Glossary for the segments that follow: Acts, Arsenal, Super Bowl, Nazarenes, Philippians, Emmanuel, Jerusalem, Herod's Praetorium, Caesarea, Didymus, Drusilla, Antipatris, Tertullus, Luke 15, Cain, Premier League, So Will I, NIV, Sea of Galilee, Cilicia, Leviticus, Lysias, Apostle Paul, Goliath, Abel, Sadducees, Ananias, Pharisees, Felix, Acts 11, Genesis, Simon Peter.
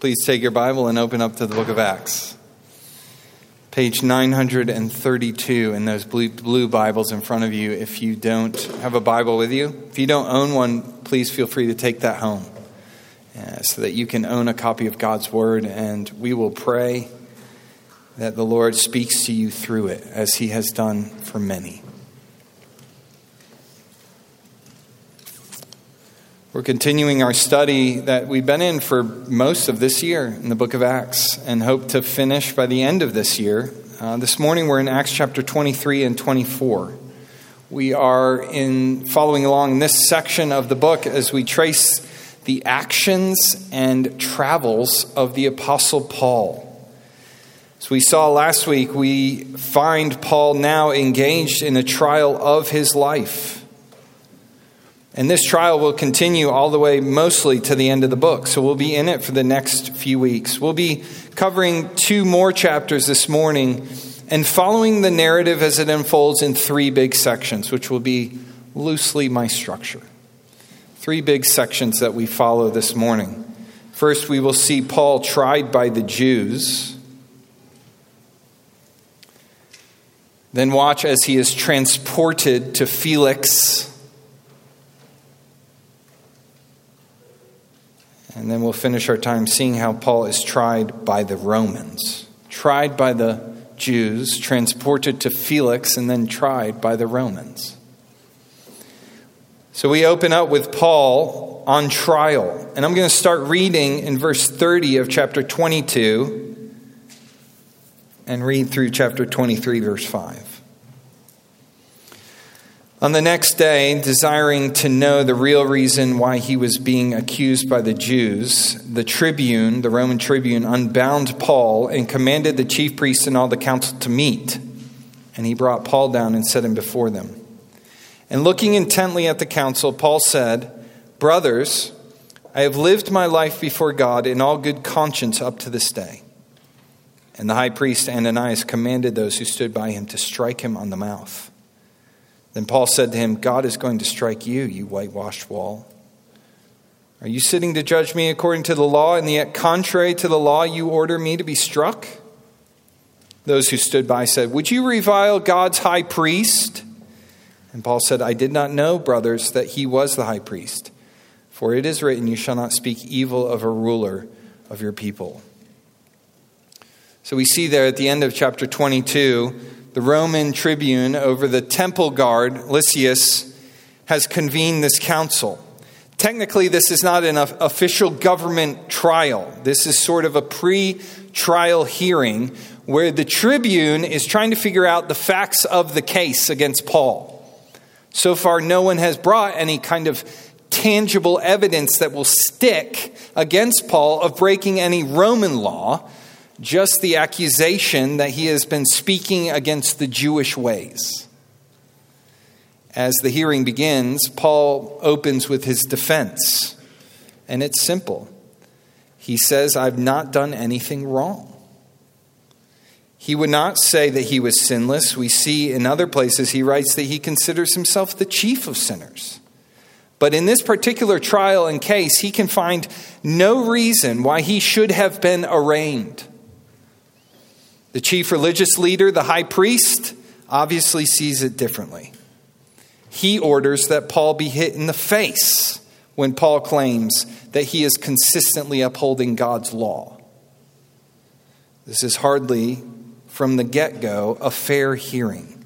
Please take your Bible and open up to the book of Acts. Page 932 in those blue Bibles in front of you if you don't have a Bible with you. If you don't own one, please feel free to take that home so that you can own a copy of God's Word, and we will pray that the Lord speaks to you through it as He has done for many. We're continuing our study that we've been in for most of this year in the book of Acts and hope to finish by the end of this year. This morning we're in Acts chapter 23 and 24. We are following along this section of the book as we trace the actions and travels of the Apostle Paul. As we saw last week, we find Paul now engaged in a trial of his life. And this trial will continue all the way mostly to the end of the book. So we'll be in it for the next few weeks. We'll be covering two more chapters this morning and following the narrative as it unfolds in three big sections, which will be loosely my structure. Three big sections that we follow this morning. First, we will see Paul tried by the Jews. Then watch as he is transported to Felix. And then we'll finish our time seeing how Paul is tried by the Romans. Tried by the Jews, transported to Felix, and then tried by the Romans. So we open up with Paul on trial. And I'm going to start reading in verse 30 of chapter 22 and read through chapter 23, verse 5. On the next day, desiring to know the real reason why he was being accused by the Jews, the Roman tribune, unbound Paul and commanded the chief priests and all the council to meet. And he brought Paul down and set him before them. And looking intently at the council, Paul said, "Brothers, I have lived my life before God in all good conscience up to this day." And the high priest Ananias commanded those who stood by him to strike him on the mouth. Then Paul said to him, "God is going to strike you, you whitewashed wall. Are you sitting to judge me according to the law, and yet contrary to the law you order me to be struck?" Those who stood by said, "Would you revile God's high priest?" And Paul said, "I did not know, brothers, that he was the high priest. For it is written, you shall not speak evil of a ruler of your people." So we see there at the end of chapter 22, the Roman tribune over the temple guard, Lysias, has convened this council. Technically, this is not an official government trial. This is sort of a pre-trial hearing where the tribune is trying to figure out the facts of the case against Paul. So far, no one has brought any kind of tangible evidence that will stick against Paul of breaking any Roman law. Just the accusation that he has been speaking against the Jewish ways. As the hearing begins, Paul opens with his defense. And it's simple. He says, "I've not done anything wrong." He would not say that he was sinless. We see in other places he writes that he considers himself the chief of sinners. But in this particular trial and case, he can find no reason why he should have been arraigned. The chief religious leader, the high priest, obviously sees it differently. He orders that Paul be hit in the face when Paul claims that he is consistently upholding God's law. This is hardly, from the get-go, a fair hearing.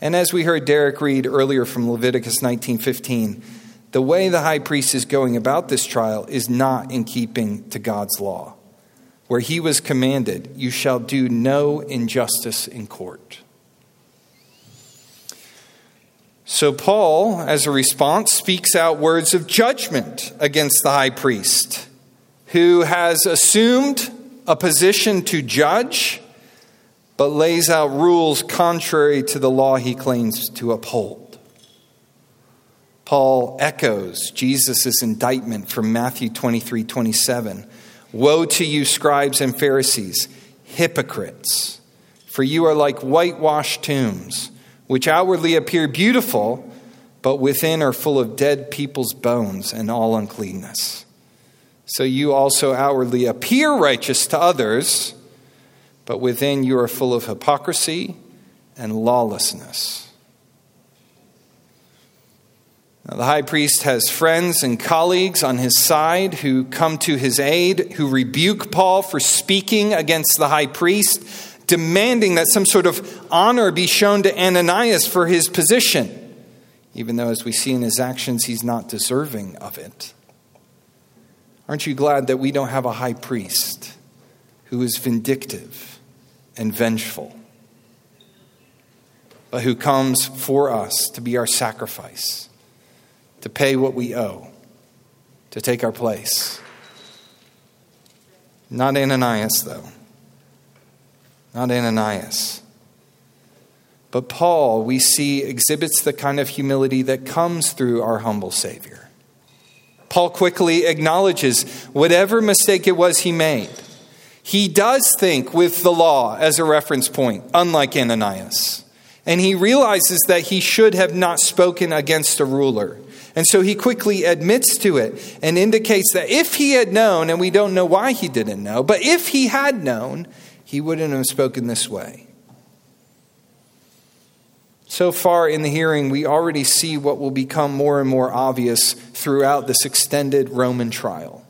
And as we heard Derek read earlier from Leviticus 19:15, the way the high priest is going about this trial is not in keeping to God's law, where he was commanded, "You shall do no injustice in court." So Paul, as a response, speaks out words of judgment against the high priest, who has assumed a position to judge, but lays out rules contrary to the law he claims to uphold. Paul echoes Jesus' indictment from Matthew 23:27. "Woe to you, scribes and Pharisees, hypocrites, for you are like whitewashed tombs, which outwardly appear beautiful, but within are full of dead people's bones and all uncleanness." So you also outwardly appear righteous to others, but within you are full of hypocrisy and lawlessness. Now, the high priest has friends and colleagues on his side who come to his aid, who rebuke Paul for speaking against the high priest, demanding that some sort of honor be shown to Ananias for his position, even though, as we see in his actions, he's not deserving of it. Aren't you glad that we don't have a high priest who is vindictive and vengeful, but who comes for us to be our sacrifice, to pay what we owe, to take our place? Not Ananias, though. Not Ananias. But Paul, we see, exhibits the kind of humility that comes through our humble Savior. Paul quickly acknowledges whatever mistake it was he made. He does think with the law as a reference point, unlike Ananias. And he realizes that he should have not spoken against a ruler. And so he quickly admits to it and indicates that if he had known, and we don't know why he didn't know, but if he had known, he wouldn't have spoken this way. So far in the hearing, we already see what will become more and more obvious throughout this extended Roman trial.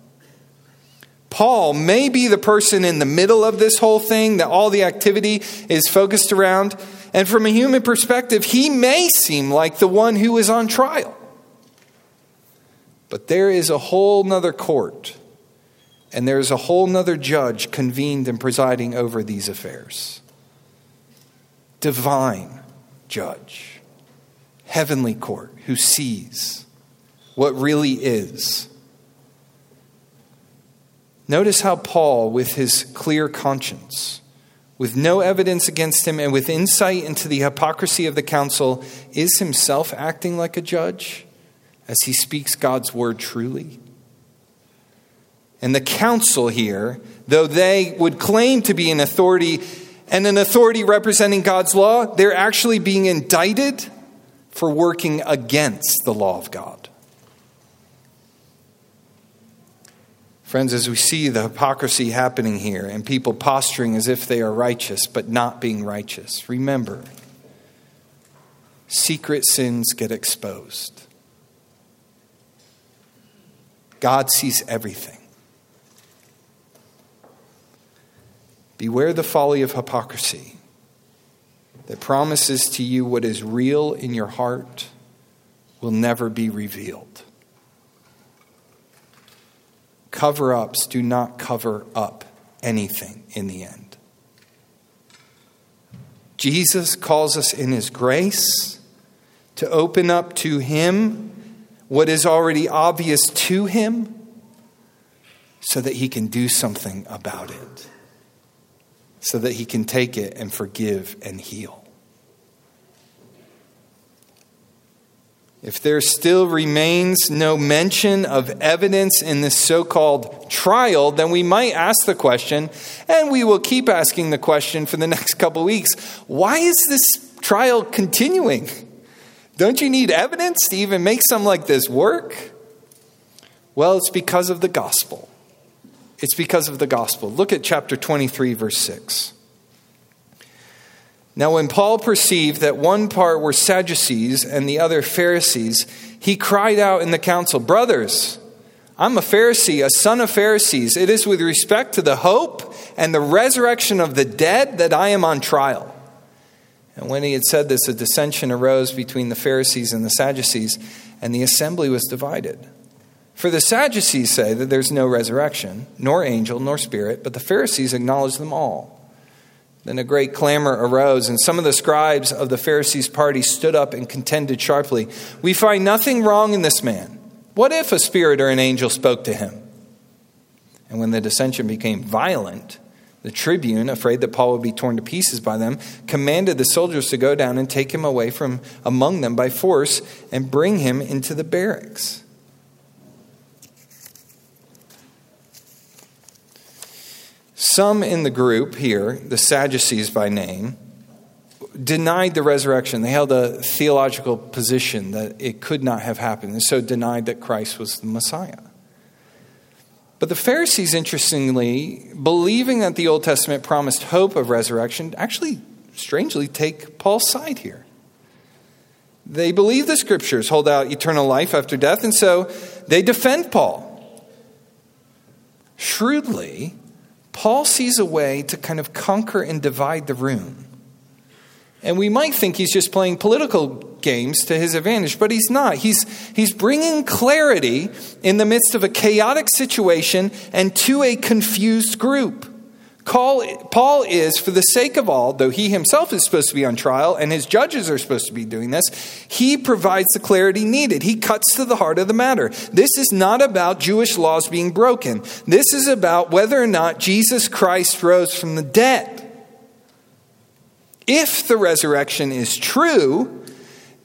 Paul may be the person in the middle of this whole thing that all the activity is focused around. And from a human perspective, he may seem like the one who is on trial. But there is a whole nother court, and there is a whole nother judge convened and presiding over these affairs. Divine judge, heavenly court, who sees what really is. Notice how Paul, with his clear conscience, with no evidence against him, and with insight into the hypocrisy of the council, is himself acting like a judge as he speaks God's word truly. And the council here, though they would claim to be an authority, and an authority representing God's law, they're actually being indicted for working against the law of God. Friends, as we see the hypocrisy happening here and people posturing as if they are righteous but not being righteous, remember, secret sins get exposed. God sees everything. Beware the folly of hypocrisy that promises to you what is real in your heart will never be revealed. Cover-ups do not cover up anything in the end. Jesus calls us in his grace to open up to him what is already obvious to him so that he can do something about it, so that he can take it and forgive and heal. If there still remains no mention of evidence in this so-called trial, then we might ask the question, and we will keep asking the question for the next couple weeks, why is this trial continuing? Don't you need evidence to even make something like this work? Well, it's because of the gospel. It's because of the gospel. Look at chapter 23, verse 6. Now, when Paul perceived that one part were Sadducees and the other Pharisees, he cried out in the council, "Brothers, I'm a Pharisee, a son of Pharisees. It is with respect to the hope and the resurrection of the dead that I am on trial." And when he had said this, a dissension arose between the Pharisees and the Sadducees, and the assembly was divided. For the Sadducees say that there's no resurrection, nor angel, nor spirit, but the Pharisees acknowledge them all. Then a great clamor arose, and some of the scribes of the Pharisees' party stood up and contended sharply, "We find nothing wrong in this man. What if a spirit or an angel spoke to him?" And when the dissension became violent, the tribune, afraid that Paul would be torn to pieces by them, commanded the soldiers to go down and take him away from among them by force and bring him into the barracks. Some in the group here, the Sadducees by name, denied the resurrection. They held a theological position that it could not have happened, and so denied that Christ was the Messiah. But the Pharisees, interestingly, believing that the Old Testament promised hope of resurrection, actually, strangely, take Paul's side here. They believe the Scriptures hold out eternal life after death, and so they defend Paul. Shrewdly, Paul sees a way to kind of conquer and divide the room. And we might think he's just playing political games to his advantage, but he's not. He's bringing clarity in the midst of a chaotic situation and to a confused group. Paul is, for the sake of all, though he himself is supposed to be on trial and his judges are supposed to be doing this, he provides the clarity needed. He cuts to the heart of the matter. This is not about Jewish laws being broken. This is about whether or not Jesus Christ rose from the dead. If the resurrection is true,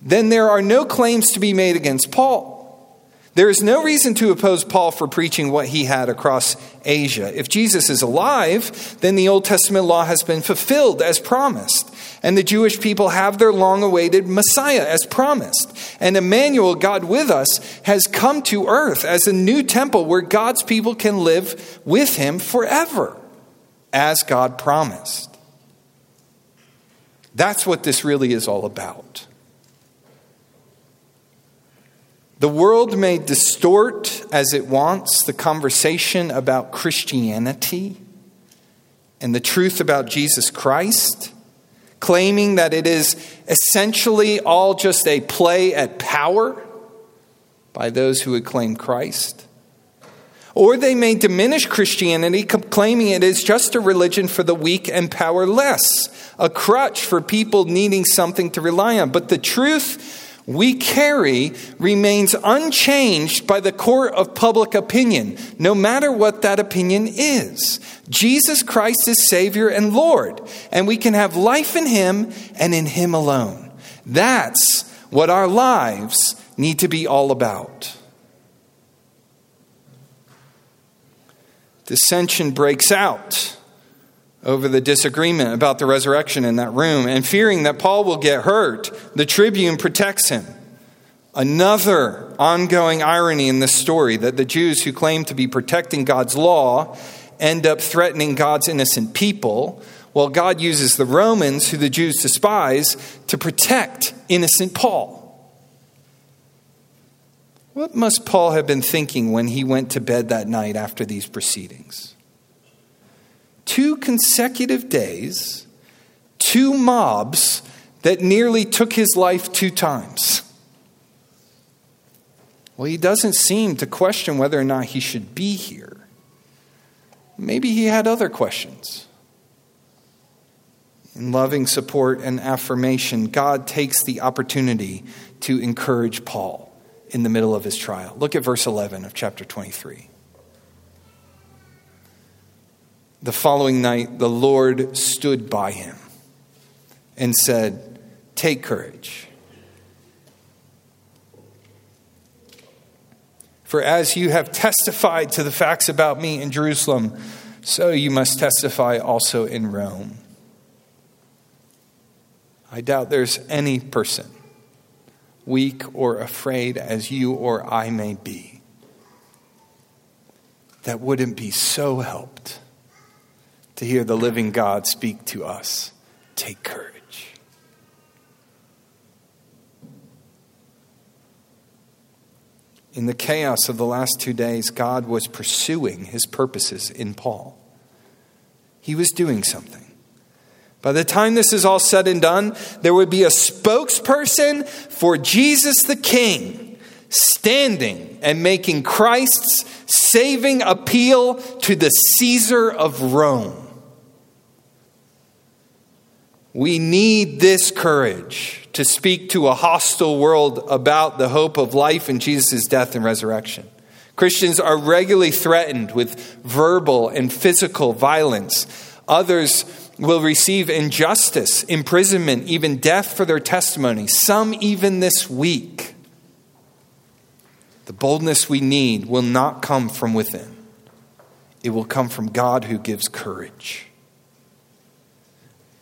then there are no claims to be made against Paul. There is no reason to oppose Paul for preaching what he had across Asia. If Jesus is alive, then the Old Testament law has been fulfilled as promised. And the Jewish people have their long-awaited Messiah as promised. And Emmanuel, God with us, has come to earth as a new temple where God's people can live with him forever, as God promised. That's what this really is all about. The world may distort, as it wants, the conversation about Christianity and the truth about Jesus Christ, claiming that it is essentially all just a play at power by those who would claim Christ. Or they may diminish Christianity, claiming it is just a religion for the weak and powerless, a crutch for people needing something to rely on. But the truth we carry remains unchanged by the court of public opinion, no matter what that opinion is. Jesus Christ is Savior and Lord, and we can have life in him and in him alone. That's what our lives need to be all about. Dissension breaks out over the disagreement about the resurrection in that room, and fearing that Paul will get hurt, the tribune protects him. Another ongoing irony in this story, that the Jews who claim to be protecting God's law end up threatening God's innocent people, while God uses the Romans, who the Jews despise, to protect innocent Paul. What must Paul have been thinking when he went to bed that night after these proceedings? 2 consecutive days, 2 mobs that nearly took his life 2 times. Well, he doesn't seem to question whether or not he should be here. Maybe he had other questions. In loving support and affirmation, God takes the opportunity to encourage Paul in the middle of his trial. Look at verse 11 of chapter 23. The following night, the Lord stood by him and said, "Take courage. For as you have testified to the facts about me in Jerusalem, so you must testify also in Rome." I doubt there's any person, weak or afraid as you or I may be, that wouldn't be so helped to hear the living God speak to us. Take courage. In the chaos of the last 2 days, God was pursuing his purposes in Paul. He was doing something. By the time this is all said and done, there would be a spokesperson for Jesus the King, standing and making Christ's saving appeal to the Caesar of Rome. We need this courage to speak to a hostile world about the hope of life in Jesus' death and resurrection. Christians are regularly threatened with verbal and physical violence. Others will receive injustice, imprisonment, even death for their testimony, some even this week. The boldness we need will not come from within. It will come from God, who gives courage.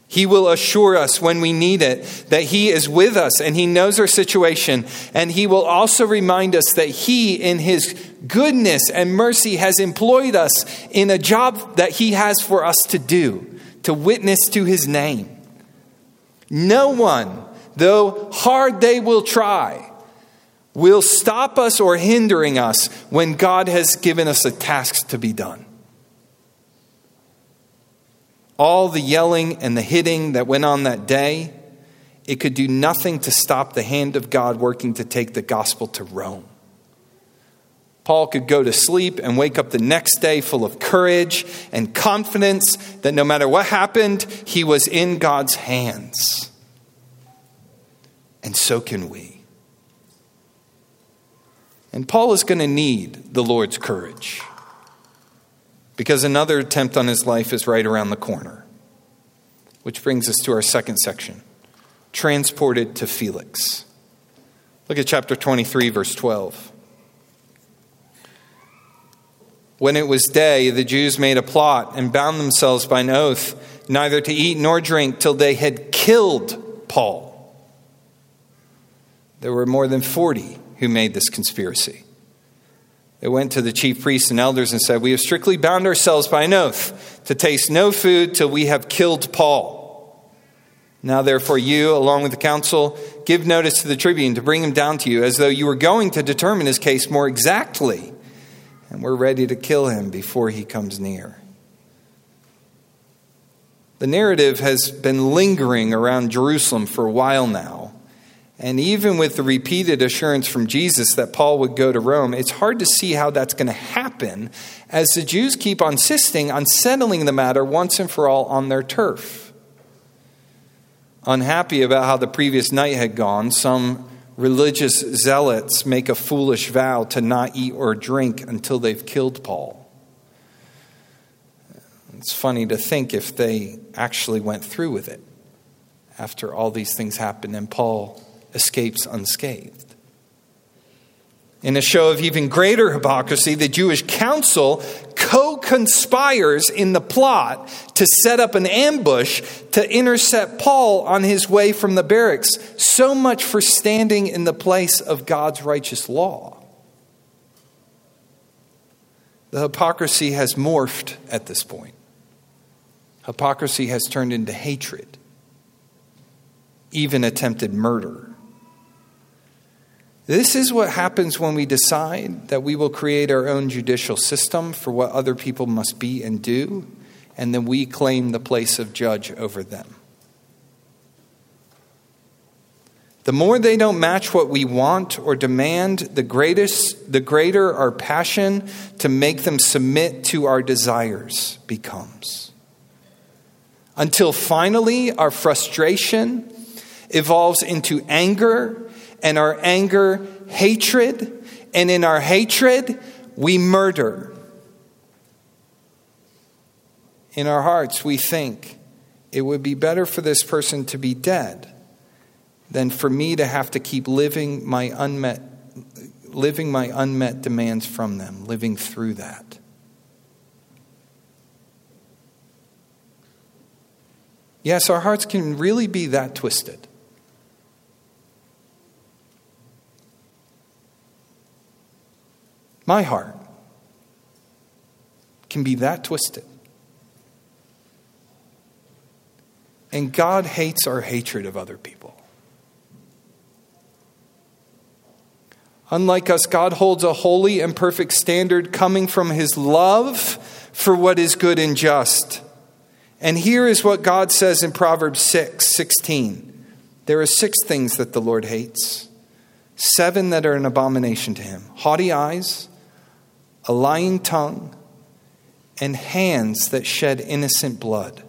He will assure us when we need it that he is with us and he knows our situation. And he will also remind us that he, in his goodness and mercy, has employed us in a job that he has for us to do, to witness to his name. No one, though hard they will try, will stop us or hindering us when God has given us a task to be done. All the yelling and the hitting that went on that day, it could do nothing to stop the hand of God working to take the gospel to Rome. Paul could go to sleep and wake up the next day full of courage and confidence that no matter what happened, he was in God's hands. And so can we. And Paul is going to need the Lord's courage, because another attempt on his life is right around the corner. Which brings us to our second section. Transported to Felix. Look at chapter 23, verse 12. When it was day, the Jews made a plot and bound themselves by an oath, neither to eat nor drink till they had killed Paul. There were more than 40 who made this conspiracy. They went to the chief priests and elders and said, "We have strictly bound ourselves by an oath to taste no food till we have killed Paul. Now, therefore, you, along with the council, give notice to the tribune to bring him down to you, as though you were going to determine his case more exactly. And we're ready to kill him before he comes near." The narrative has been lingering around Jerusalem for a while now. And even with the repeated assurance from Jesus that Paul would go to Rome, it's hard to see how that's going to happen as the Jews keep on insisting on settling the matter once and for all on their turf. Unhappy about how the previous night had gone, some religious zealots make a foolish vow to not eat or drink until they've killed Paul. It's funny to think if they actually went through with it after all these things happened and Paul escapes unscathed. In a show of even greater hypocrisy, the Jewish council co-conspires in the plot to set up an ambush to intercept Paul on his way from the barracks. So much for standing in the place of God's righteous law. The hypocrisy has morphed at this point. Hypocrisy has turned into hatred, even attempted murder. This is what happens when we decide that we will create our own judicial system for what other people must be and do, and then we claim the place of judge over them. The more they don't match what we want or demand, the greater our passion to make them submit to our desires becomes. Until finally our frustration evolves into anger, and our anger, hatred. And in our hatred, we murder. In our hearts, we think it would be better for this person to be dead than for me to have to keep living my unmet demands from them, living through that. Yes, our hearts can really be that twisted. My heart can be that twisted. And God hates our hatred of other people. Unlike us, God holds a holy and perfect standard coming from his love for what is good and just. And here is what God says in Proverbs 6:16. There are 6 things that the Lord hates, 7 that are an abomination to him: haughty eyes, a lying tongue, and hands that shed innocent blood,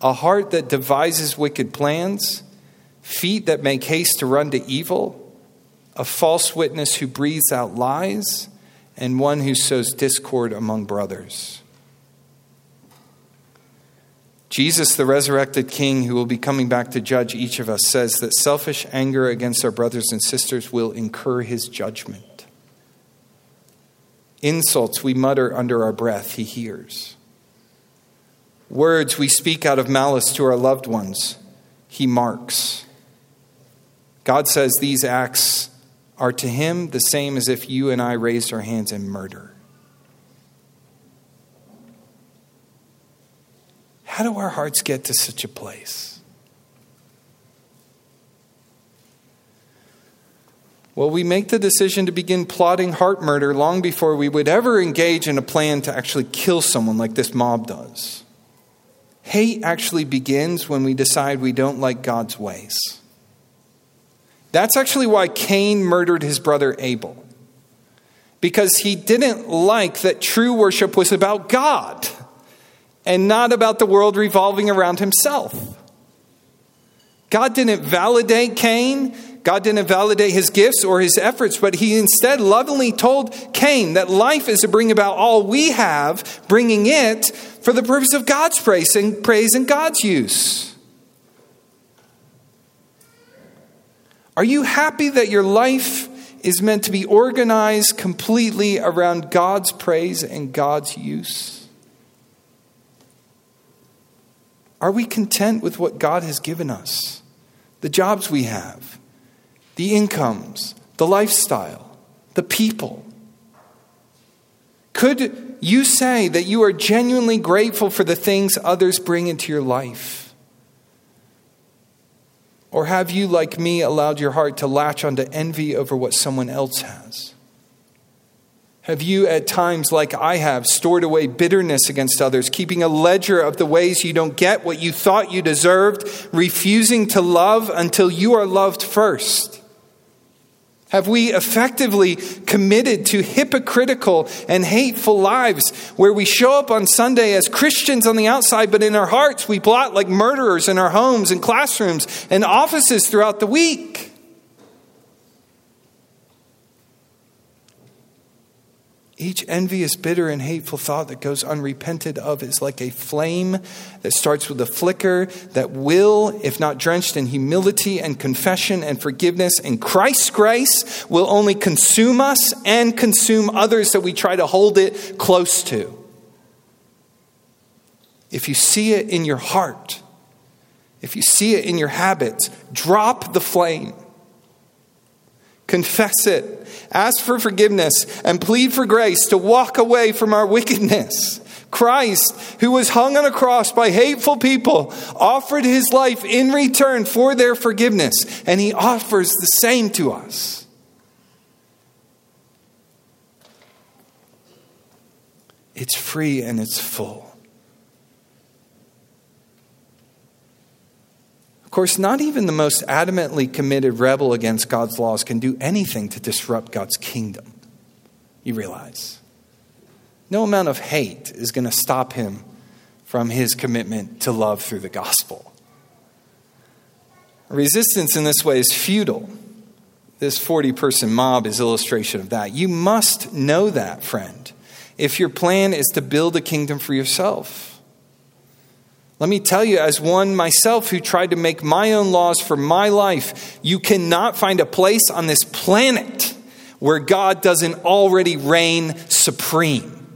a heart that devises wicked plans, feet that make haste to run to evil, a false witness who breathes out lies, and one who sows discord among brothers. Jesus, the resurrected King, who will be coming back to judge each of us, says that selfish anger against our brothers and sisters will incur his judgment. Insults we mutter under our breath, he hears. Words we speak out of malice to our loved ones, he marks. God says these acts are to him the same as if you and I raised our hands in murder. How do our hearts get to such a place? Well, we make the decision to begin plotting heart murder long before we would ever engage in a plan to actually kill someone like this mob does. Hate actually begins when we decide we don't like God's ways. That's actually why Cain murdered his brother Abel. Because he didn't like that true worship was about God and not about the world revolving around himself. God didn't validate Cain. God didn't validate his gifts or his efforts, but he instead lovingly told Cain that life is to bring about all we have, bringing it for the purpose of God's praise and God's use. Are you happy that your life is meant to be organized completely around God's praise and God's use? Are we content with what God has given us? The jobs we have, the incomes, the lifestyle, the people. Could you say that you are genuinely grateful for the things others bring into your life? Or have you, like me, allowed your heart to latch onto envy over what someone else has? Have you at times, like I have, stored away bitterness against others, keeping a ledger of the ways you don't get what you thought you deserved, refusing to love until you are loved first? Have we effectively committed to hypocritical and hateful lives where we show up on Sunday as Christians on the outside, but in our hearts we plot like murderers in our homes and classrooms and offices throughout the week? Each envious, bitter, and hateful thought that goes unrepented of is like a flame that starts with a flicker that will, if not drenched in humility and confession and forgiveness and Christ's grace, will only consume us and consume others that we try to hold it close to. If you see it in your heart, if you see it in your habits, drop the flame. Confess it, ask for forgiveness, and plead for grace to walk away from our wickedness. Christ, who was hung on a cross by hateful people, offered his life in return for their forgiveness, and he offers the same to us. It's free and it's full. Of course, not even the most adamantly committed rebel against God's laws can do anything to disrupt God's kingdom. You realize no amount of hate is going to stop him from his commitment to love through the gospel. Resistance in this way is futile. This 40-person mob is illustration of that. You must know that, friend, if your plan is to build a kingdom for yourself. Let me tell you, as one myself who tried to make my own laws for my life, you cannot find a place on this planet where God doesn't already reign supreme.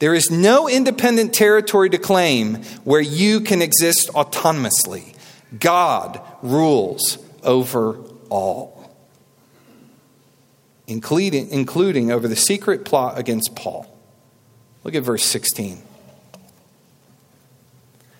There is no independent territory to claim where you can exist autonomously. God rules over all, including over the secret plot against Paul. Look at verse 16.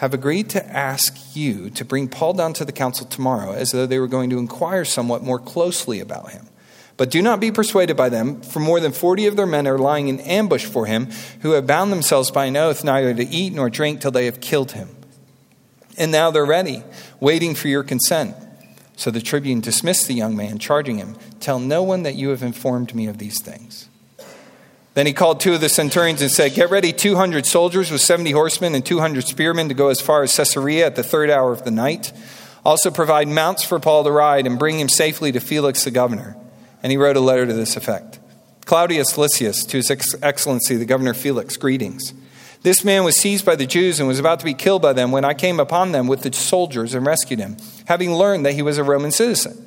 have agreed to ask you to bring Paul down to the council tomorrow, as though they were going to inquire somewhat more closely about him. But do not be persuaded by them, for more than 40 of their men are lying in ambush for him, who have bound themselves by an oath neither to eat nor drink till they have killed him. And now they're ready, waiting for your consent." So the tribune dismissed the young man, charging him, "Tell no one that you have informed me of these things." Then he called two of the centurions and said, "Get ready 200 soldiers with 70 horsemen and 200 spearmen to go as far as Caesarea at the third hour of the night. Also provide mounts for Paul to ride and bring him safely to Felix the governor. And he wrote a letter to this effect. Claudius Lysias, to his excellency, the governor Felix, greetings. This man was seized by the Jews and was about to be killed by them when I came upon them with the soldiers and rescued him, having learned that he was a Roman citizen.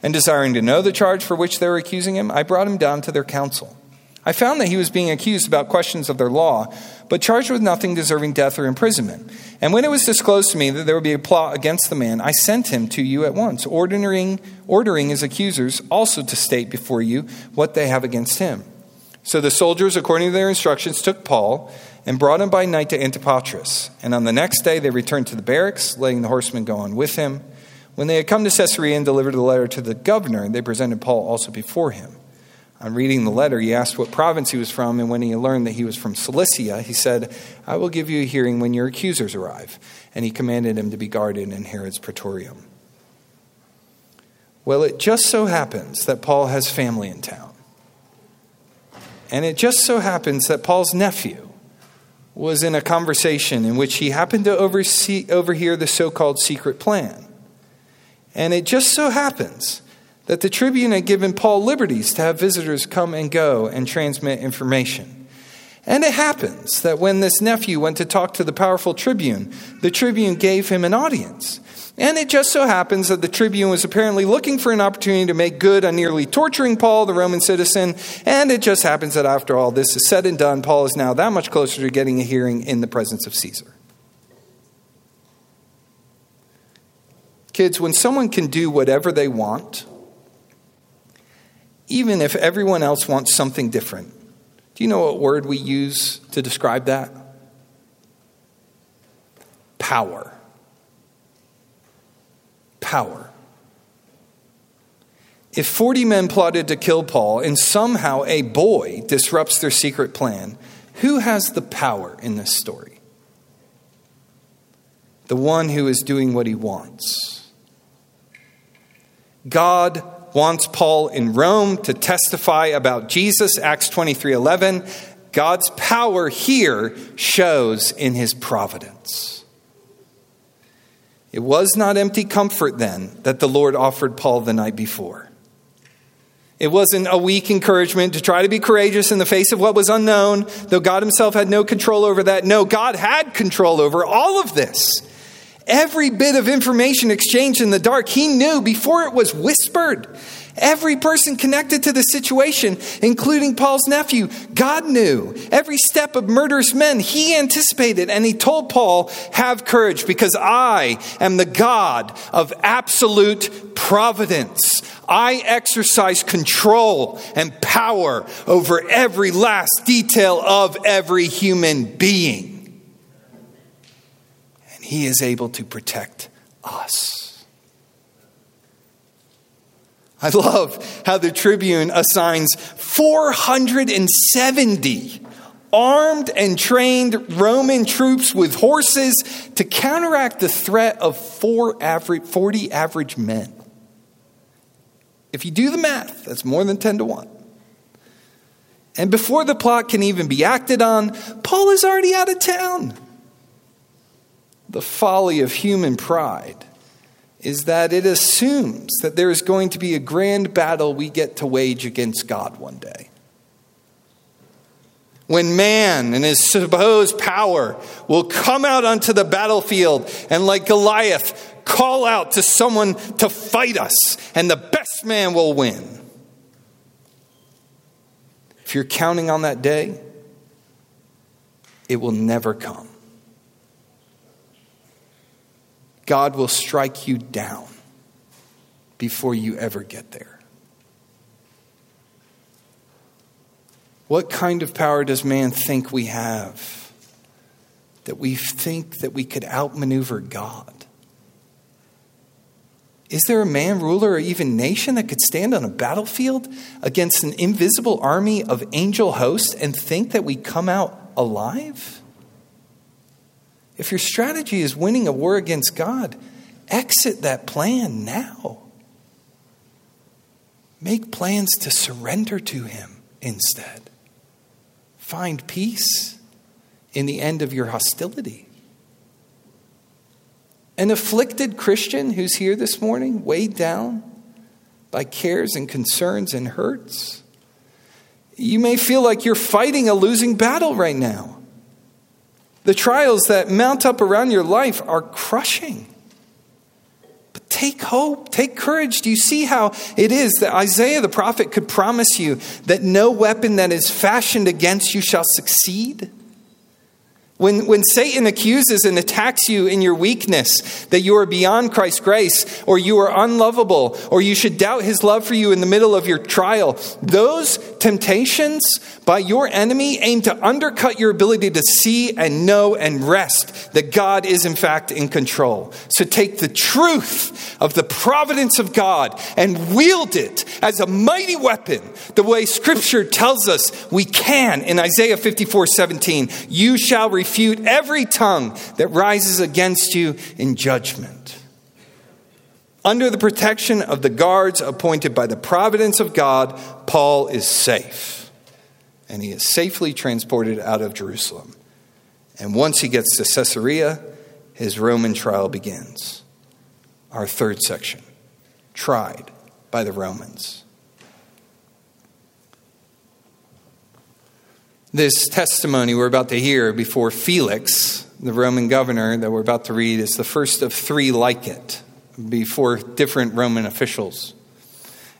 And desiring to know the charge for which they were accusing him, I brought him down to their council. I found that he was being accused about questions of their law, but charged with nothing deserving death or imprisonment. And when it was disclosed to me that there would be a plot against the man, I sent him to you at once, ordering his accusers also to state before you what they have against him. So the soldiers, according to their instructions, took Paul and brought him by night to Antipatris. And on the next day they returned to the barracks, letting the horsemen go on with him. When they had come to Caesarea and delivered the letter to the governor, they presented Paul also before him. On reading the letter, he asked what province he was from, and when he learned that he was from Cilicia, he said, I will give you a hearing when your accusers arrive. And he commanded him to be guarded in Herod's Praetorium. Well, it just so happens that Paul has family in town. And it just so happens that Paul's nephew was in a conversation in which he happened to overhear the so-called secret plan. And it just so happens that the tribune had given Paul liberties to have visitors come and go and transmit information. And it happens that when this nephew went to talk to the tribune gave him an audience. And it just so happens that the tribune was apparently looking for an opportunity to make good on nearly torturing Paul, the Roman citizen. And it just happens that after all this is said and done, Paul is now that much closer to getting a hearing in the presence of Caesar. Kids, when someone can do whatever they want, even if everyone else wants something different. Do you know what word we use to describe that? Power. Power. If 40 men plotted to kill Paul and somehow a boy disrupts their secret plan, who has the power in this story? The one who is doing what he wants. God wants Paul in Rome to testify about Jesus, Acts 23:11. God's power here shows in his providence. It was not empty comfort then that the Lord offered Paul the night before. It wasn't a weak encouragement to try to be courageous in the face of what was unknown, though God himself had no control over that. No, God had control over all of this. Every bit of information exchanged in the dark, he knew before it was whispered. Every person connected to the situation, including Paul's nephew, God knew. Every step of murderous men, he anticipated. And he told Paul, have courage because I am the God of absolute providence. I exercise control and power over every last detail of every human being. He is able to protect us. I love how the Tribune assigns 470 armed and trained Roman troops with horses to counteract the threat of 40 average men. If you do the math, that's more than 10 to 1. And before the plot can even be acted on, Paul is already out of town. The folly of human pride is that it assumes that there is going to be a grand battle we get to wage against God one day. When man and his supposed power will come out onto the battlefield and like Goliath, call out to someone to fight us and the best man will win. If you're counting on that day, it will never come. God will strike you down before you ever get there. What kind of power does man think we have that we think that we could outmaneuver God? Is there a man, ruler, or even nation that could stand on a battlefield against an invisible army of angel hosts and think that we come out alive? If your strategy is winning a war against God, exit that plan now. Make plans to surrender to him instead. Find peace in the end of your hostility. An afflicted Christian who's here this morning, weighed down by cares and concerns and hurts. You may feel like you're fighting a losing battle right now. The trials that mount up around your life are crushing. But take hope, take courage. Do you see how it is that Isaiah the prophet could promise you that no weapon that is fashioned against you shall succeed? When Satan accuses and attacks you in your weakness, that you are beyond Christ's grace, or you are unlovable, or you should doubt his love for you in the middle of your trial, those temptations by your enemy aim to undercut your ability to see and know and rest that God is in fact in control. So take the truth of the providence of God and wield it as a mighty weapon, the way Scripture tells us we can. In Isaiah 54:17, you shall refute every tongue that rises against you in judgment. Under the protection of the guards appointed by the providence of God, Paul is safe. And he is safely transported out of Jerusalem. And once he gets to Caesarea, his Roman trial begins. Our third section, tried by the Romans. This testimony we're about to hear before Felix, the Roman governor, that we're about to read, is the first of three like it, before different Roman officials.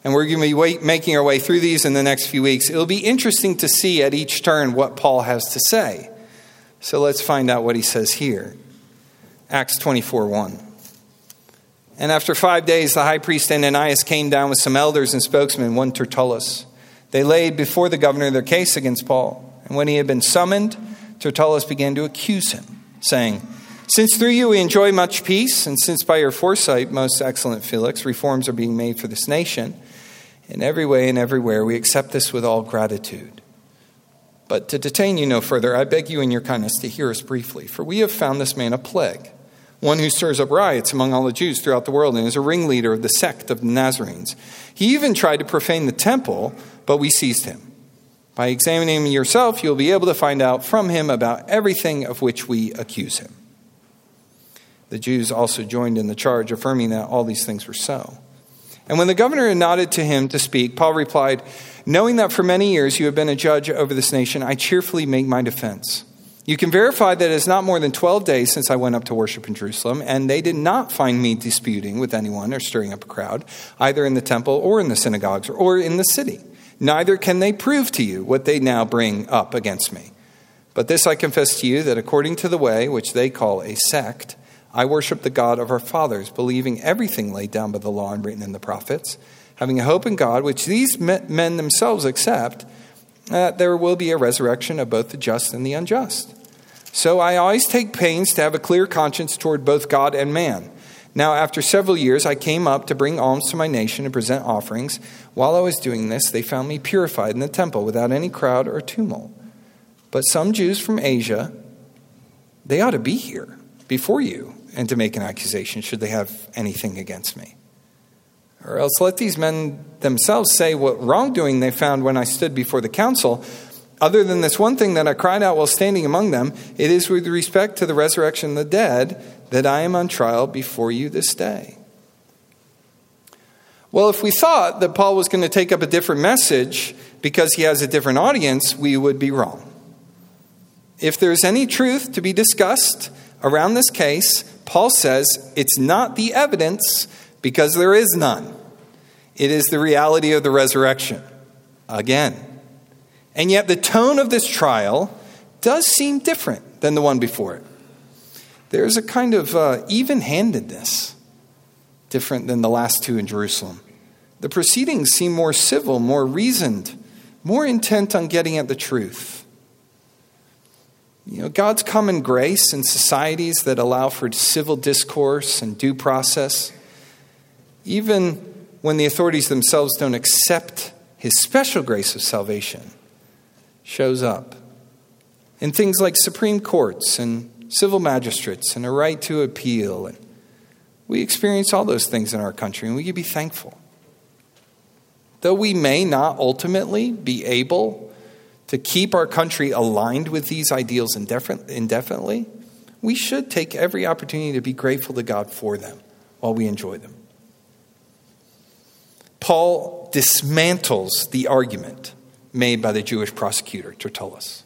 And we're going to be making our way through these in the next few weeks. It'll be interesting to see at each turn what Paul has to say. So let's find out what he says here. Acts 24:1. And after 5 days, the high priest Ananias came down with some elders and spokesmen, one Tertullus. They laid before the governor their case against Paul. And when he had been summoned, Tertullus began to accuse him, saying, "Since through you we enjoy much peace, and since by your foresight, most excellent Felix, reforms are being made for this nation, in every way and everywhere we accept this with all gratitude. But to detain you no further, I beg you in your kindness to hear us briefly, for we have found this man a plague, one who stirs up riots among all the Jews throughout the world and is a ringleader of the sect of the Nazarenes. He even tried to profane the temple, but we seized him. By examining him yourself, you'll be able to find out from him about everything of which we accuse him." The Jews also joined in the charge, affirming that all these things were so. And when the governor nodded to him to speak, Paul replied, "Knowing that for many years you have been a judge over this nation, I cheerfully make my defense. You can verify that it is not more than 12 days since I went up to worship in Jerusalem, and they did not find me disputing with anyone or stirring up a crowd, either in the temple or in the synagogues or in the city. Neither can they prove to you what they now bring up against me. But this I confess to you, that according to the way, which they call a sect, I worship the God of our fathers, believing everything laid down by the law and written in the prophets, having a hope in God, which these men themselves accept, that there will be a resurrection of both the just and the unjust. So I always take pains to have a clear conscience toward both God and man. Now, after several years, I came up to bring alms to my nation and present offerings. While I was doing this, they found me purified in the temple without any crowd or tumult. But some Jews from Asia, they ought to be here before you and to make an accusation should they have anything against me. Or else let these men themselves say what wrongdoing they found when I stood before the council. Other than this one thing that I cried out while standing among them, it is with respect to the resurrection of the dead that I am on trial before you this day." Well, if we thought that Paul was going to take up a different message because he has a different audience, we would be wrong. If there's any truth to be discussed around this case, Paul says it's not the evidence because there is none. It is the reality of the resurrection. Again. And yet the tone of this trial does seem different than the one before it. There's a kind of even-handedness different than the last two in Jerusalem. The proceedings seem more civil, more reasoned, more intent on getting at the truth. You know, God's common grace in societies that allow for civil discourse and due process, even when the authorities themselves don't accept his special grace of salvation, shows up in things like Supreme Courts and civil magistrates and a right to appeal. And we experience all those things in our country, and we can be thankful. Though we may not ultimately be able to keep our country aligned with these ideals indefinitely, we should take every opportunity to be grateful to God for them while we enjoy them. Paul dismantles the argument made by the Jewish prosecutor, Tertullus.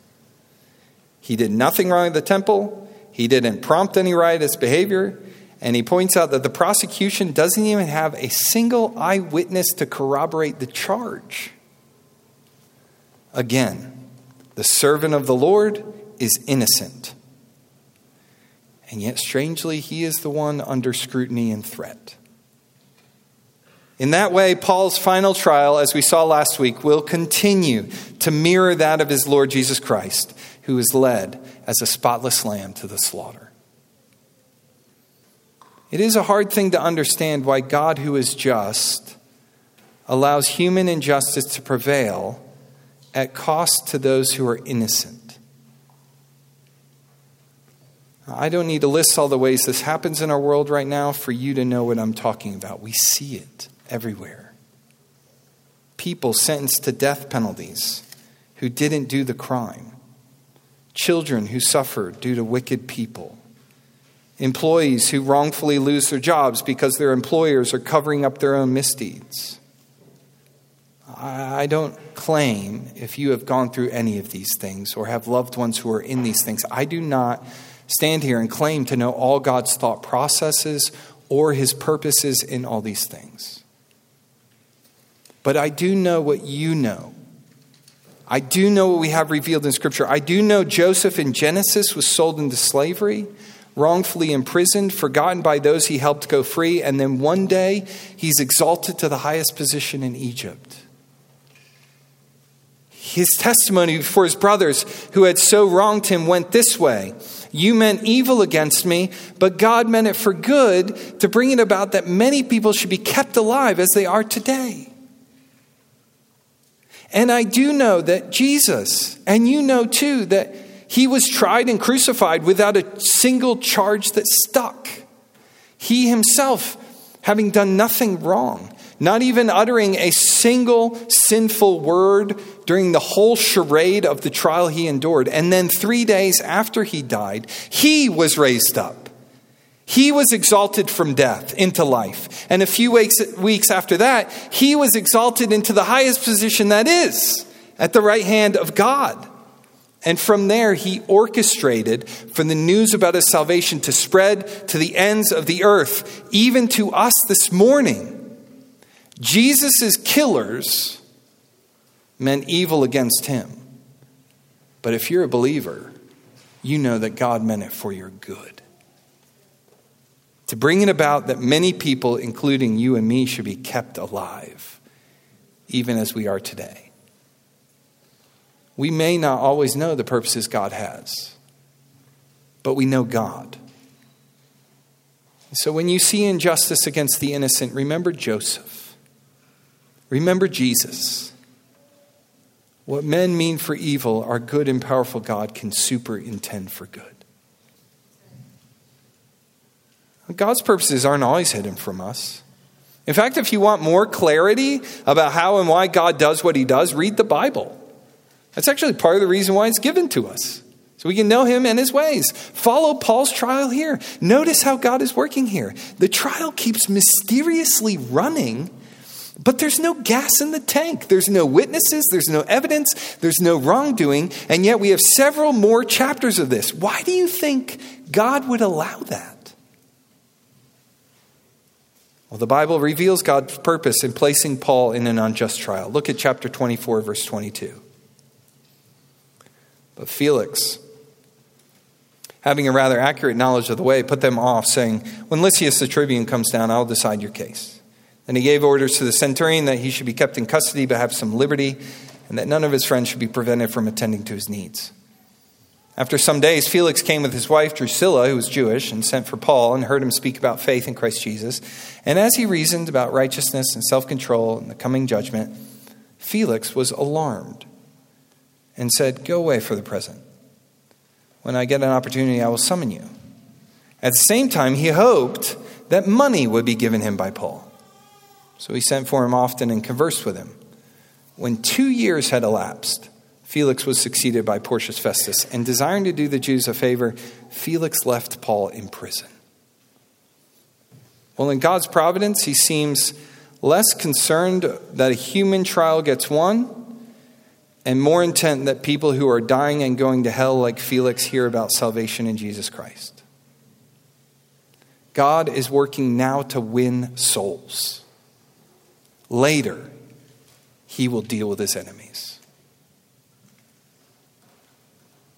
He did nothing wrong at the temple. He didn't prompt any riotous behavior. And he points out that the prosecution doesn't even have a single eyewitness to corroborate the charge. Again, the servant of the Lord is innocent. And yet, strangely, he is the one under scrutiny and threat. In that way, Paul's final trial, as we saw last week, will continue to mirror that of his Lord Jesus Christ, who is led as a spotless lamb to the slaughter. It is a hard thing to understand why God, who is just, allows human injustice to prevail at cost to those who are innocent. I don't need to list all the ways this happens in our world right now for you to know what I'm talking about. We see it everywhere. People sentenced to death penalties who didn't do the crime. Children who suffer due to wicked people. Employees who wrongfully lose their jobs because their employers are covering up their own misdeeds. I don't claim if you have gone through any of these things or have loved ones who are in these things. I do not stand here and claim to know all God's thought processes or his purposes in all these things. But I do know what you know. I do know what we have revealed in Scripture. I do know Joseph in Genesis was sold into slavery, wrongfully imprisoned, forgotten by those he helped go free, and then one day he's exalted to the highest position in Egypt. His testimony before his brothers who had so wronged him went this way. You meant evil against me, but God meant it for good to bring it about that many people should be kept alive as they are today. And I do know that Jesus, and you know too, that he was tried and crucified without a single charge that stuck. He himself, having done nothing wrong, not even uttering a single sinful word during the whole charade of the trial he endured. And then 3 days after he died, he was raised up. He was exalted from death into life. And a few weeks after that, he was exalted into the highest position that is at the right hand of God. And from there, he orchestrated for the news about his salvation to spread to the ends of the earth, even to us this morning. Jesus' killers meant evil against him. But if you're a believer, you know that God meant it for your good, to bring it about that many people, including you and me, should be kept alive, even as we are today. We may not always know the purposes God has, but we know God. So when you see injustice against the innocent, remember Joseph. Remember Jesus. What men mean for evil, our good and powerful God can superintend for good. God's purposes aren't always hidden from us. In fact, if you want more clarity about how and why God does what he does, read the Bible. That's actually part of the reason why it's given to us, so we can know him and his ways. Follow Paul's trial here. Notice how God is working here. The trial keeps mysteriously running, but there's no gas in the tank. There's no witnesses. There's no evidence. There's no wrongdoing. And yet we have several more chapters of this. Why do you think God would allow that? Well, the Bible reveals God's purpose in placing Paul in an unjust trial. Look at chapter 24, verse 22. But Felix, having a rather accurate knowledge of the way, put them off, saying, "When Lysias the tribune comes down, I'll decide your case." And he gave orders to the centurion that he should be kept in custody but have some liberty, and that none of his friends should be prevented from attending to his needs. After some days, Felix came with his wife Drusilla, who was Jewish, and sent for Paul and heard him speak about faith in Christ Jesus. And as he reasoned about righteousness and self-control and the coming judgment, Felix was alarmed and said, "Go away for the present. When I get an opportunity, I will summon you." At the same time, he hoped that money would be given him by Paul. So he sent for him often and conversed with him. When 2 years had elapsed, Felix was succeeded by Porcius Festus, and desiring to do the Jews a favor, Felix left Paul in prison. Well, in God's providence, he seems less concerned that a human trial gets won and more intent that people who are dying and going to hell like Felix hear about salvation in Jesus Christ. God is working now to win souls. Later, he will deal with his enemies.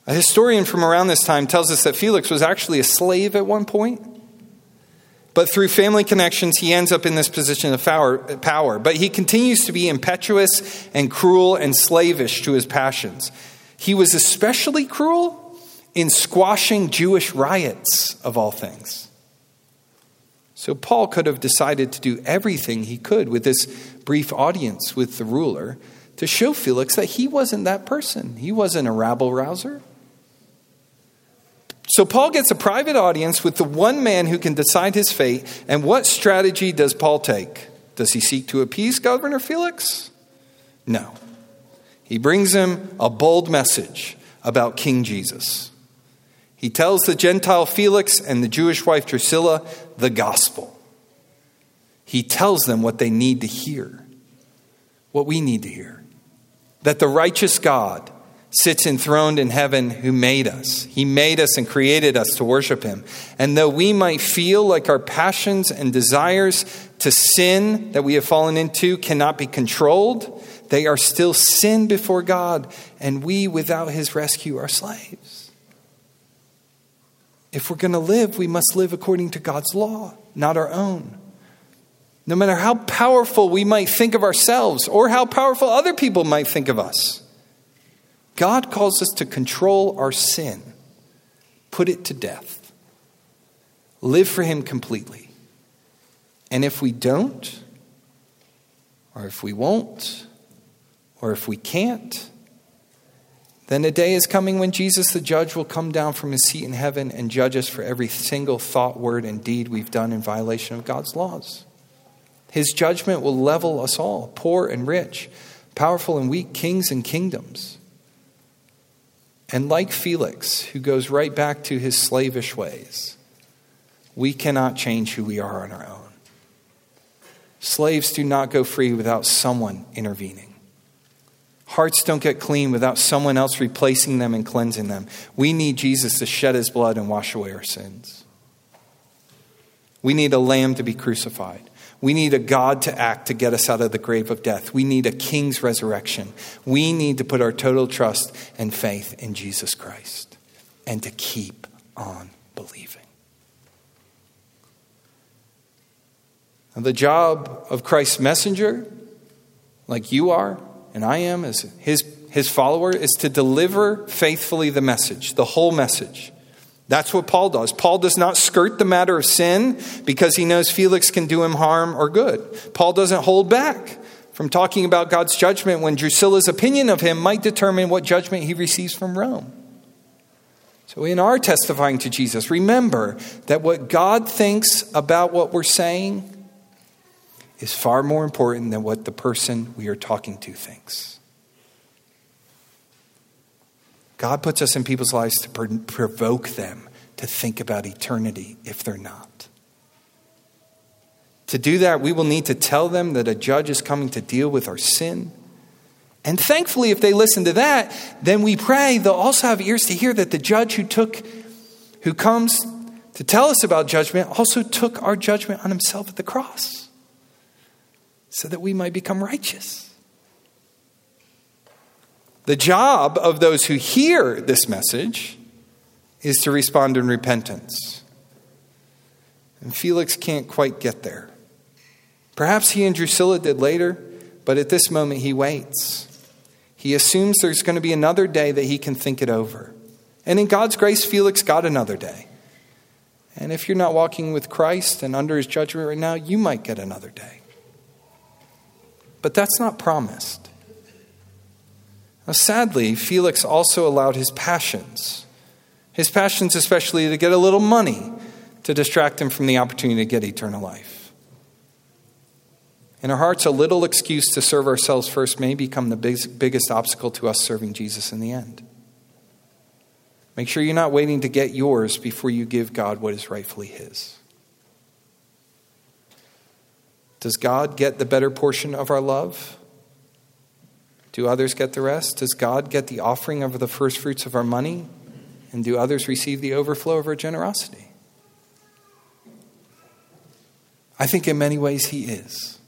A historian from around this time tells us that Felix was actually a slave at one point, but through family connections, he ends up in this position of power. But he continues to be impetuous and cruel and slavish to his passions. He was especially cruel in squashing Jewish riots, of all things. So Paul could have decided to do everything he could with this brief audience with the ruler to show Felix that he wasn't that person. He wasn't a rabble-rouser. So Paul gets a private audience with the one man who can decide his fate. And what strategy does Paul take? Does he seek to appease Governor Felix? No. He brings him a bold message about King Jesus. He tells the Gentile Felix and the Jewish wife Drusilla the gospel. He tells them what they need to hear, what we need to hear, that the righteous God sits enthroned in heaven who made us. He made us and created us to worship him. And though we might feel like our passions and desires to sin that we have fallen into cannot be controlled, they are still sin before God, and we without his rescue are slaves. If we're going to live, we must live according to God's law, not our own. No matter how powerful we might think of ourselves or how powerful other people might think of us, God calls us to control our sin, put it to death, live for him completely. And if we don't, or if we won't, or if we can't, then a day is coming when Jesus the judge will come down from his seat in heaven and judge us for every single thought, word, and deed we've done in violation of God's laws. His judgment will level us all, poor and rich, powerful and weak, kings and kingdoms. And like Felix, who goes right back to his slavish ways, we cannot change who we are on our own. Slaves do not go free without someone intervening. Hearts don't get clean without someone else replacing them and cleansing them. We need Jesus to shed his blood and wash away our sins. We need a lamb to be crucified. We need a God to act to get us out of the grave of death. We need a king's resurrection. We need to put our total trust and faith in Jesus Christ and to keep on believing. And the job of Christ's messenger, like you are and I am as his follower, is to deliver faithfully the message, the whole message. That's what Paul does. Paul does not skirt the matter of sin because he knows Felix can do him harm or good. Paul doesn't hold back from talking about God's judgment when Drusilla's opinion of him might determine what judgment he receives from Rome. So in our testifying to Jesus, remember that what God thinks about what we're saying is far more important than what the person we are talking to thinks. God puts us in people's lives to provoke them to think about eternity if they're not. To do that, we will need to tell them that a judge is coming to deal with our sin. And thankfully, if they listen to that, then we pray they'll also have ears to hear that the judge who comes to tell us about judgment also took our judgment on himself at the cross so that we might become righteous. The job of those who hear this message is to respond in repentance. And Felix can't quite get there. Perhaps he and Drusilla did later, but at this moment he waits. He assumes there's going to be another day that he can think it over. And in God's grace, Felix got another day. And if you're not walking with Christ and under his judgment right now, you might get another day. But that's not promised. Now, sadly, Felix also allowed his passions especially to get a little money, to distract him from the opportunity to get eternal life. In our hearts, a little excuse to serve ourselves first may become the biggest obstacle to us serving Jesus in the end. Make sure you're not waiting to get yours before you give God what is rightfully his. Does God get the better portion of our love? Do others get the rest? Does God get the offering of the first fruits of our money? And do others receive the overflow of our generosity? I think in many ways he is,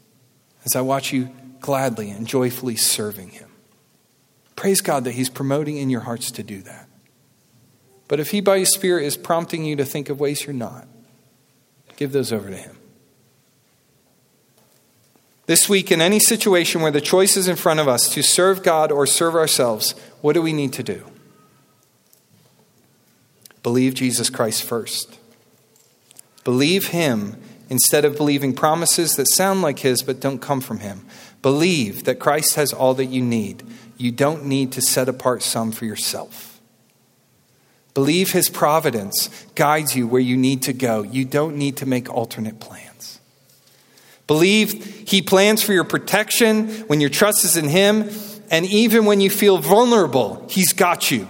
as I watch you gladly and joyfully serving him. Praise God that he's promoting in your hearts to do that. But if he by his Spirit is prompting you to think of ways you're not, give those over to him. This week, in any situation where the choice is in front of us to serve God or serve ourselves, what do we need to do? Believe Jesus Christ first. Believe him instead of believing promises that sound like his but don't come from him. Believe that Christ has all that you need. You don't need to set apart some for yourself. Believe his providence guides you where you need to go. You don't need to make alternate plans. Believe he plans for your protection when your trust is in him. And even when you feel vulnerable, he's got you.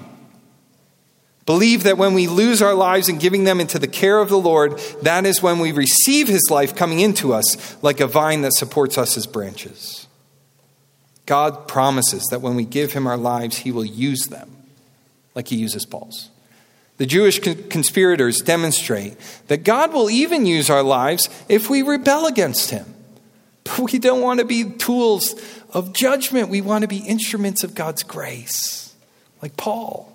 Believe that when we lose our lives and giving them into the care of the Lord, that is when we receive his life coming into us like a vine that supports us as branches. God promises that when we give him our lives, he will use them like he uses Paul's. The Jewish conspirators demonstrate that God will even use our lives if we rebel against him. But we don't want to be tools of judgment. We want to be instruments of God's grace, like Paul.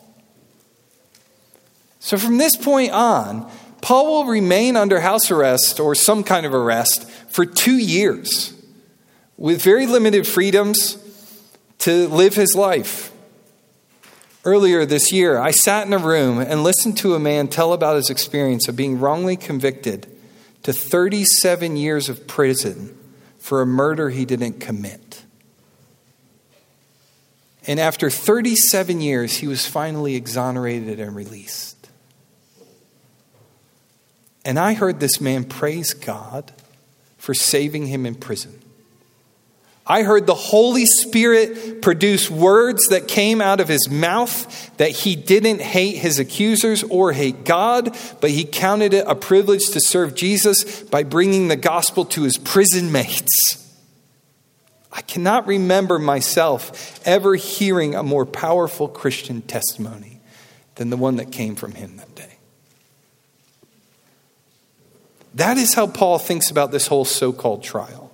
So from this point on, Paul will remain under house arrest or some kind of arrest for 2 years with very limited freedoms to live his life. Earlier this year, I sat in a room and listened to a man tell about his experience of being wrongly convicted to 37 years of prison for a murder he didn't commit. And after 37 years, he was finally exonerated and released. And I heard this man praise God for saving him in prison. I heard the Holy Spirit produce words that came out of his mouth that he didn't hate his accusers or hate God, but he counted it a privilege to serve Jesus by bringing the gospel to his prison mates. I cannot remember myself ever hearing a more powerful Christian testimony than the one that came from him that day. That is how Paul thinks about this whole so-called trial.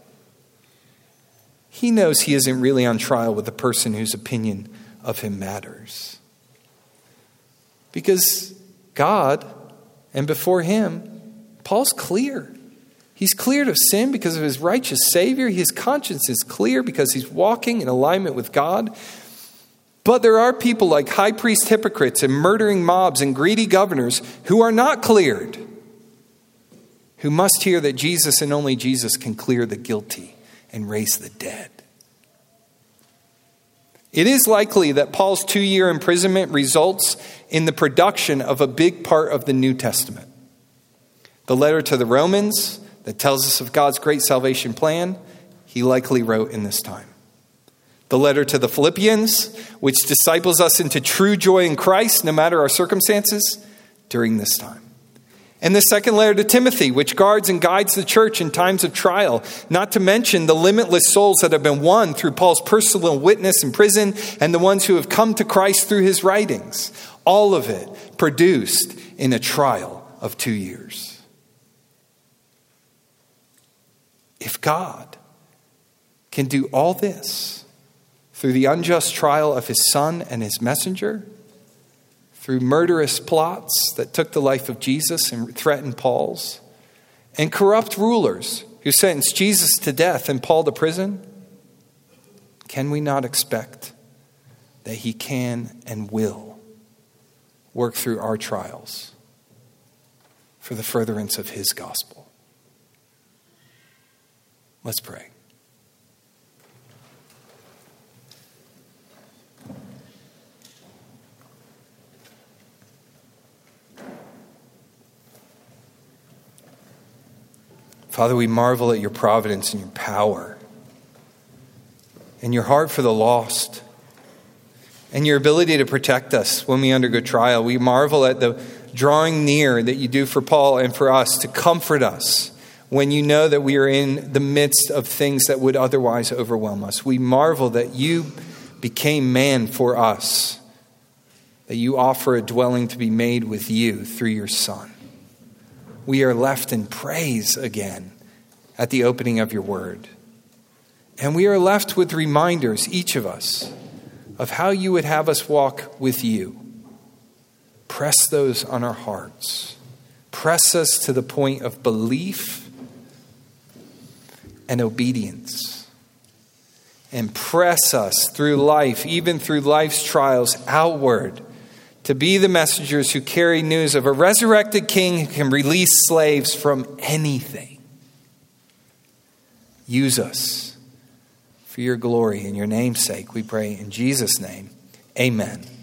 He knows he isn't really on trial with the person whose opinion of him matters. Because God, and before him, Paul's clear. He's cleared of sin because of his righteous Savior. His conscience is clear because he's walking in alignment with God. But there are people like high priest hypocrites and murdering mobs and greedy governors who are not cleared, who must hear that Jesus and only Jesus can clear the guilty and raise the dead. It is likely that Paul's 2-year imprisonment results in the production of a big part of the New Testament. The letter to the Romans that tells us of God's great salvation plan, he likely wrote in this time. The letter to the Philippians, which disciples us into true joy in Christ, no matter our circumstances, during this time. And the second letter to Timothy, which guards and guides the church in times of trial, not to mention the limitless souls that have been won through Paul's personal witness in prison and the ones who have come to Christ through his writings. All of it produced in a trial of 2 years. If God can do all this through the unjust trial of his son and his messenger, through murderous plots that took the life of Jesus and threatened Paul's, and corrupt rulers who sentenced Jesus to death and Paul to prison, can we not expect that he can and will work through our trials for the furtherance of his gospel? Let's pray. Father, we marvel at your providence and your power and your heart for the lost and your ability to protect us when we undergo trial. We marvel at the drawing near that you do for Paul and for us to comfort us when you know that we are in the midst of things that would otherwise overwhelm us. We marvel that you became man for us, that you offer a dwelling to be made with you through your Son. We are left in praise again at the opening of your word. And we are left with reminders, each of us, of how you would have us walk with you. Press those on our hearts. Press us to the point of belief and obedience. And press us through life, even through life's trials, outward, to be the messengers who carry news of a resurrected king who can release slaves from anything. Use us for your glory and your name's sake, we pray in Jesus' name. Amen.